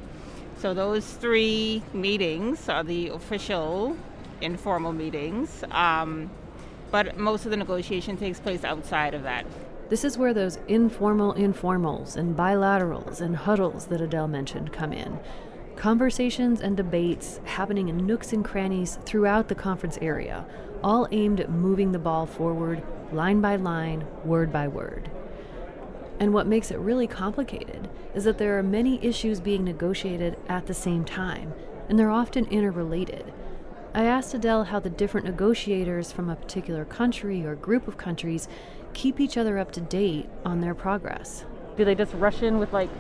So those 3 meetings are the official informal meetings. But most of the negotiation takes place outside of that. This is where those informal informals and bilaterals and huddles that Adele mentioned come in. Conversations and debates happening in nooks and crannies throughout the conference area, all aimed at moving the ball forward, line by line, word by word. And what makes it really complicated is that there are many issues being negotiated at the same time, and they're often interrelated. I asked Adele how the different negotiators from a particular country or group of countries keep each other up to date on their progress. Do they just rush in with like,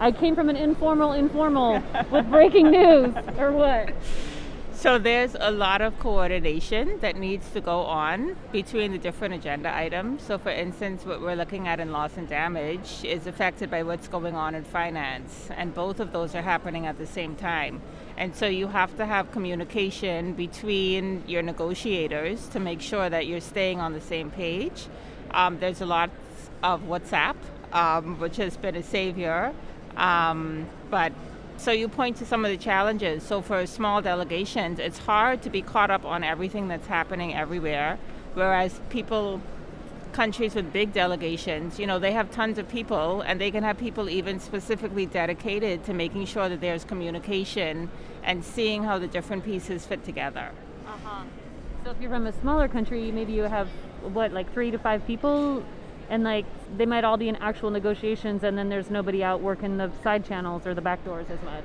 I came from an informal with breaking news, or what? So there's a lot of coordination that needs to go on between the different agenda items. So for instance, what we're looking at in loss and damage is affected by what's going on in finance, and both of those are happening at the same time. And so you have to have communication between your negotiators to make sure that you're staying on the same page. There's a lot of WhatsApp, which has been a savior, but so you point to some of the challenges. So for small delegations, it's hard to be caught up on everything that's happening everywhere, whereas people countries with big delegations, you know, they have tons of people, and they can have people even specifically dedicated to making sure that there's communication and seeing how the different pieces fit together. Uh-huh. So if you're from a smaller country, maybe you have, like 3 to 5 people, and like they might all be in actual negotiations, and then there's nobody out working the side channels or the back doors as much.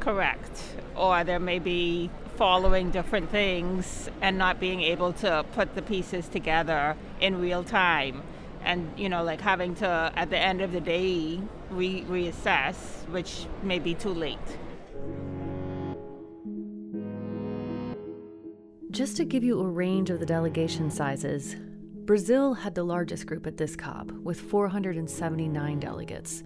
Correct. Or there may be following different things and not being able to put the pieces together in real time. And, you know, like having to, at the end of the day, reassess, which may be too late. Just to give you a range of the delegation sizes, Brazil had the largest group at this COP, with 479 delegates.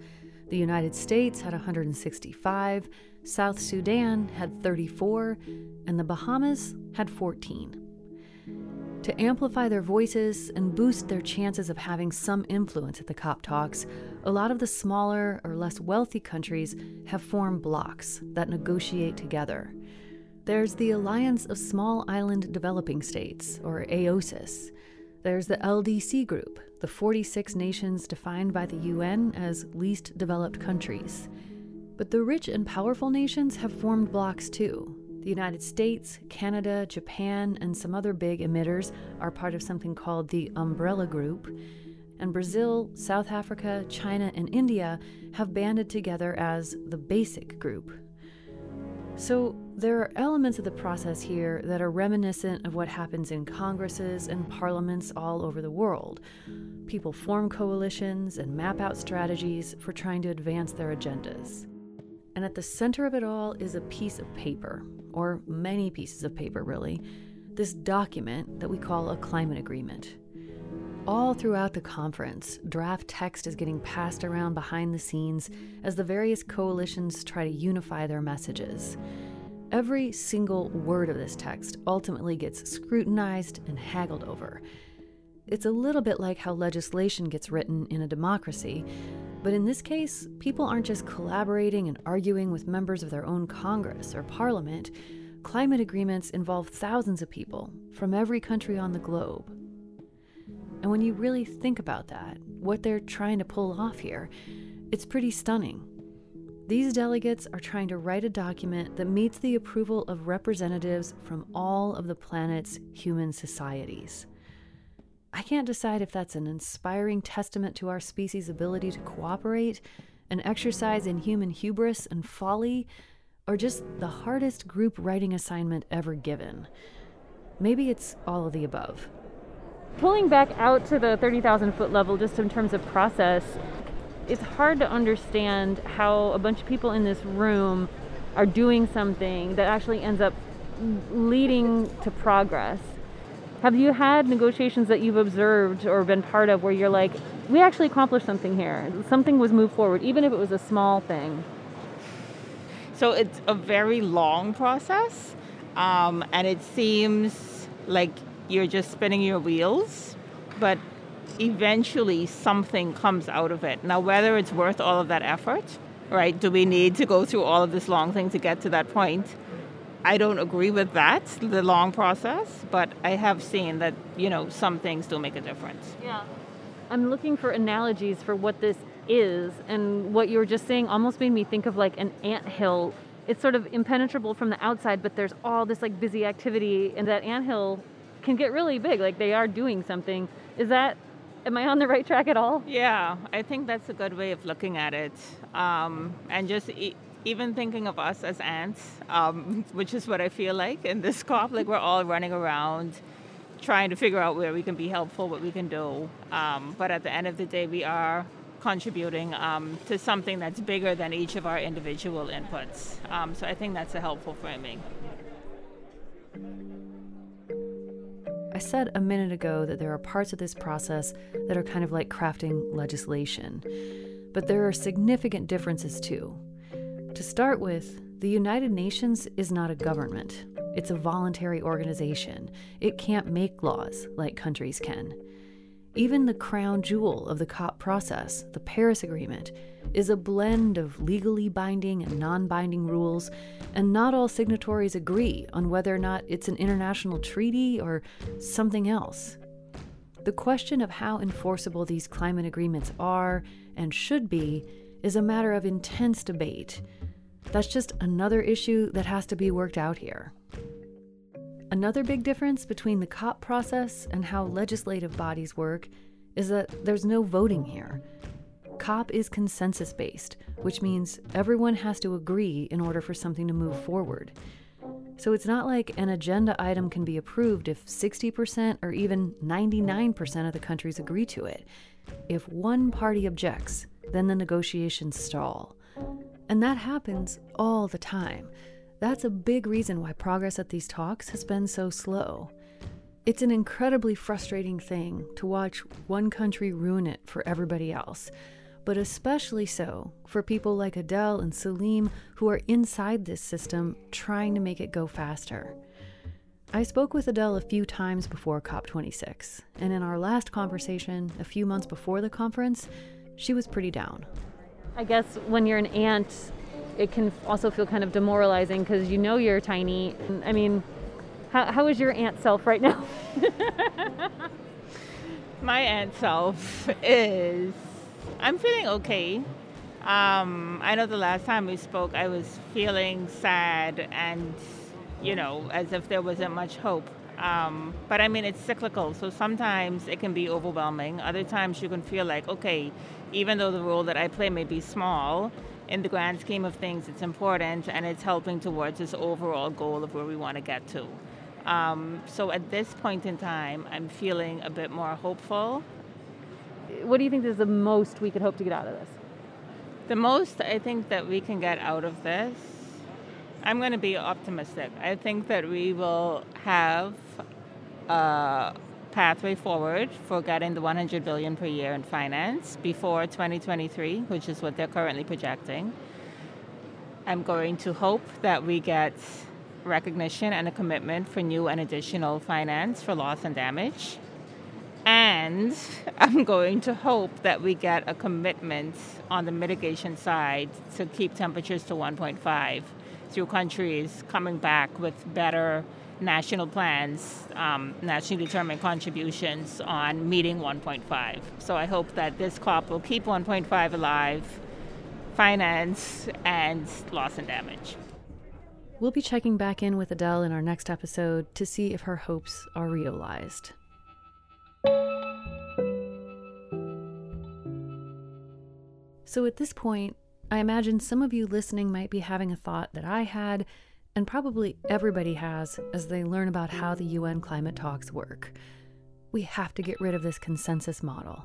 The United States had 165, South Sudan had 34, and the Bahamas had 14. To amplify their voices and boost their chances of having some influence at the COP talks, a lot of the smaller or less wealthy countries have formed blocs that negotiate together. There's the Alliance of Small Island Developing States, or AOSIS. There's the LDC group, the 46 nations defined by the UN as least developed countries. But the rich and powerful nations have formed blocs too. The United States, Canada, Japan, and some other big emitters are part of something called the Umbrella Group. And Brazil, South Africa, China, and India have banded together as the Basic Group. So there are elements of the process here that are reminiscent of what happens in congresses and parliaments all over the world. People form coalitions and map out strategies for trying to advance their agendas. And at the center of it all is a piece of paper, or many pieces of paper really, this document that we call a climate agreement. All throughout the conference, draft text is getting passed around behind the scenes as the various coalitions try to unify their messages. Every single word of this text ultimately gets scrutinized and haggled over. It's a little bit like how legislation gets written in a democracy, but in this case, people aren't just collaborating and arguing with members of their own Congress or Parliament. Climate agreements involve thousands of people from every country on the globe. And when you really think about that, what they're trying to pull off here, it's pretty stunning. These delegates are trying to write a document that meets the approval of representatives from all of the planet's human societies. I can't decide if that's an inspiring testament to our species' ability to cooperate, an exercise in human hubris and folly, or just the hardest group writing assignment ever given. Maybe it's all of the above. Pulling back out to the 30,000-foot level, just in terms of process, it's hard to understand how a bunch of people in this room are doing something that actually ends up leading to progress. Have you had negotiations that you've observed or been part of where you're like, we actually accomplished something here, something was moved forward, even if it was a small thing? So it's a very long process, and it seems like you're just spinning your wheels, but eventually something comes out of it. Now, whether it's worth all of that effort, right? Do we need to go through all of this long thing to get to that point? I don't agree with that, the long process, but I have seen that, you know, some things do make a difference. Yeah. I'm looking for analogies for what this is, and what you were just saying almost made me think of like an anthill. It's sort of impenetrable from the outside, but there's all this like busy activity, and that anthill can get really big, like they are doing something. Am I on the right track at all? Yeah, I think that's a good way of looking at it. And just even thinking of us as ants, which is what I feel like in this COP, like we're all running around trying to figure out where we can be helpful, what we can do. But at the end of the day, we are contributing to something that's bigger than each of our individual inputs. So I think that's a helpful framing. I said a minute ago that there are parts of this process that are kind of like crafting legislation. But there are significant differences too. To start with, the United Nations is not a government. It's a voluntary organization. It can't make laws like countries can. Even the crown jewel of the COP process, the Paris Agreement, is a blend of legally binding and non-binding rules, and not all signatories agree on whether or not it's an international treaty or something else. The question of how enforceable these climate agreements are and should be is a matter of intense debate. That's just another issue that has to be worked out here. Another big difference between the COP process and how legislative bodies work is that there's no voting here. COP is consensus-based, which means everyone has to agree in order for something to move forward. So it's not like an agenda item can be approved if 60% or even 99% of the countries agree to it. If one party objects, then the negotiations stall. And that happens all the time. That's a big reason why progress at these talks has been so slow. It's an incredibly frustrating thing to watch one country ruin it for everybody else, but especially so for people like Adele and Saleem who are inside this system trying to make it go faster. I spoke with Adele a few times before COP26, and in our last conversation a few months before the conference, she was pretty down. I guess when you're an ant, it can also feel kind of demoralizing because you know you're tiny. I mean, how is your ant self right now? My ant self is... I'm feeling okay. I know the last time we spoke, I was feeling sad and, you know, as if there wasn't much hope. But I mean, it's cyclical. So sometimes it can be overwhelming. Other times you can feel like, okay, even though the role that I play may be small, in the grand scheme of things, it's important and it's helping towards this overall goal of where we want to get to. So at this point in time, I'm feeling a bit more hopeful. What do you think is the most we could hope to get out of this? The most I think that we can get out of this, I'm going to be optimistic. I think that we will have a pathway forward for getting the $100 billion per year in finance before 2023, which is what they're currently projecting. I'm going to hope that we get recognition and a commitment for new and additional finance for loss and damage. And I'm going to hope that we get a commitment on the mitigation side to keep temperatures to 1.5 through countries coming back with better national plans, nationally determined contributions on meeting 1.5. So I hope that this COP will keep 1.5 alive, finance, and loss and damage. We'll be checking back in with Adele in our next episode to see if her hopes are realized. So at this point, I imagine some of you listening might be having a thought that I had, and probably everybody has, as they learn about how the UN climate talks work. We have to get rid of this consensus model.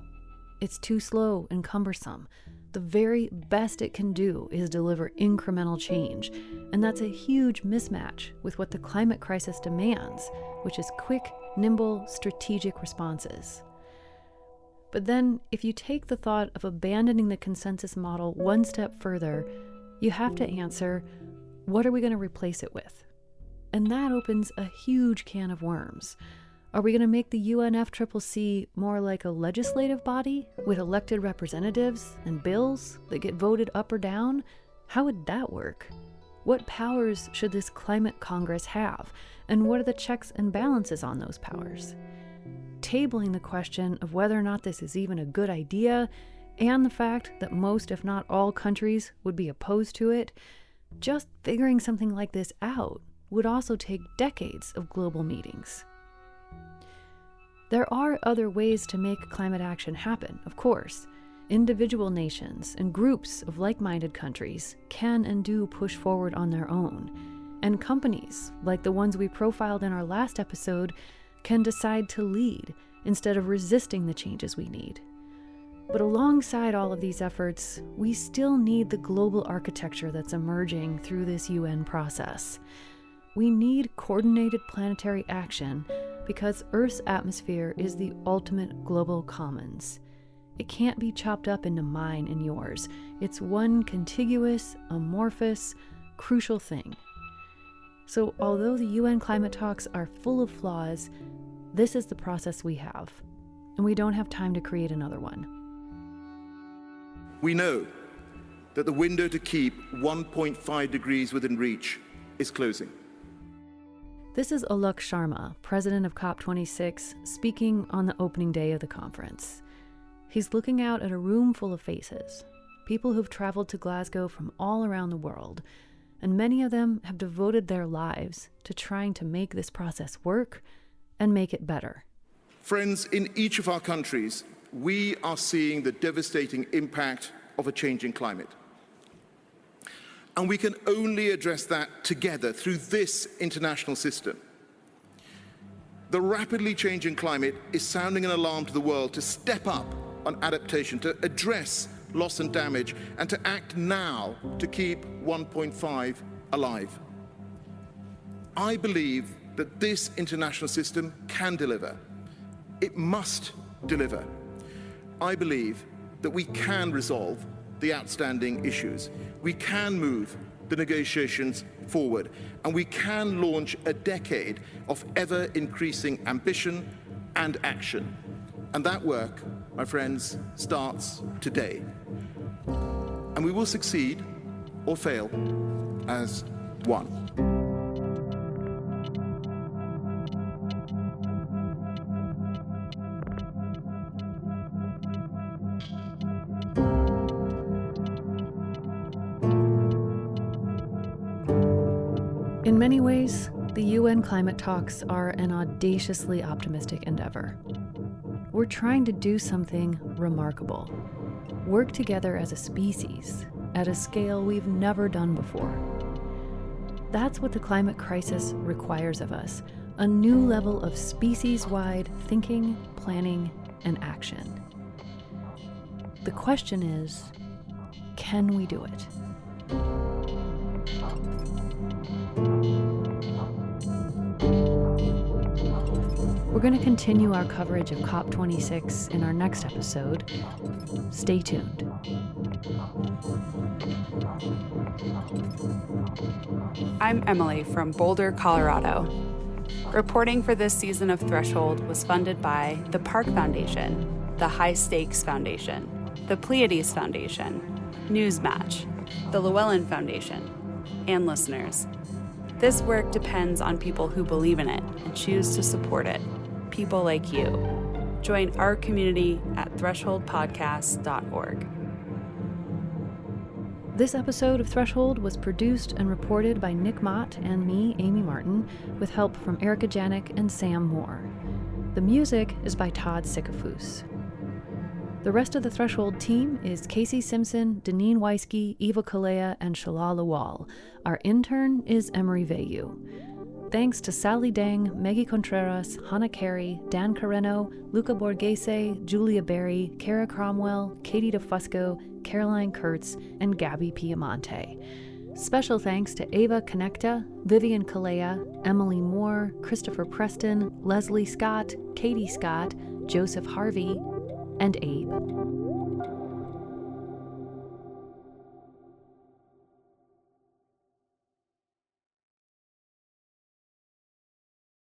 It's too slow and cumbersome. The very best it can do is deliver incremental change, and that's a huge mismatch with what the climate crisis demands, which is quick, nimble, strategic responses. But then, if you take the thought of abandoning the consensus model one step further, you have to answer, what are we going to replace it with? And that opens a huge can of worms. Are we going to make the UNFCCC more like a legislative body with elected representatives and bills that get voted up or down? How would that work? What powers should this climate Congress have? And what are the checks and balances on those powers? Tabling the question of whether or not this is even a good idea, and the fact that most, if not all, countries would be opposed to it, just figuring something like this out would also take decades of global meetings. There are other ways to make climate action happen, of course. Individual nations and groups of like-minded countries can and do push forward on their own, and companies, like the ones we profiled in our last episode, can decide to lead instead of resisting the changes we need. But alongside all of these efforts, we still need the global architecture that's emerging through this UN process. We need coordinated planetary action because Earth's atmosphere is the ultimate global commons. It can't be chopped up into mine and yours. It's one contiguous, amorphous, crucial thing. So although the UN climate talks are full of flaws, this is the process we have, and we don't have time to create another one. We know that the window to keep 1.5 degrees within reach is closing. This is Alok Sharma, president of COP26, speaking on the opening day of the conference. He's looking out at a room full of faces, people who've traveled to Glasgow from all around the world, and many of them have devoted their lives to trying to make this process work and make it better. Friends, in each of our countries, we are seeing the devastating impact of a changing climate. And we can only address that together through this international system. The rapidly changing climate is sounding an alarm to the world to step up on adaptation, to address loss and damage, and to act now to keep 1.5 alive. I believe that this international system can deliver. It must deliver. I believe that we can resolve the outstanding issues. We can move the negotiations forward, and we can launch a decade of ever-increasing ambition and action. And that work, my friends, starts today. And we will succeed or fail as one. In many ways, the UN climate talks are an audaciously optimistic endeavor. We're trying to do something remarkable, work together as a species at a scale we've never done before. That's what the climate crisis requires of us, a new level of species-wide thinking, planning, and action. The question is, can we do it? We're going to continue our coverage of COP26 in our next episode. Stay tuned. I'm Emily from Boulder, Colorado. Reporting for this season of Threshold was funded by the Park Foundation, the High Stakes Foundation, the Pleiades Foundation, Newsmatch, the Llewellyn Foundation, and listeners. This work depends on people who believe in it and choose to support it. People like you. Join our community at thresholdpodcast.org. This episode of Threshold was produced and reported by Nick Mott and me, Amy Martin, with help from Erica Janik and Sam Moore. The music is by Todd Sicafus. The rest of the Threshold team is Casey Simpson, Deneen Weisky, Eva Kalea, and Shalal Lawal. Our intern is Emery Veyu. Thanks to Sally Dang, Maggie Contreras, Hannah Carey, Dan Carreno, Luca Borghese, Julia Berry, Kara Cromwell, Katie DeFusco, Caroline Kurtz, and Gabby Piamonte. Special thanks to Eva Konecta, Vivian Kalea, Emily Moore, Christopher Preston, Leslie Scott, Katie Scott, Joseph Harvey, and Abe.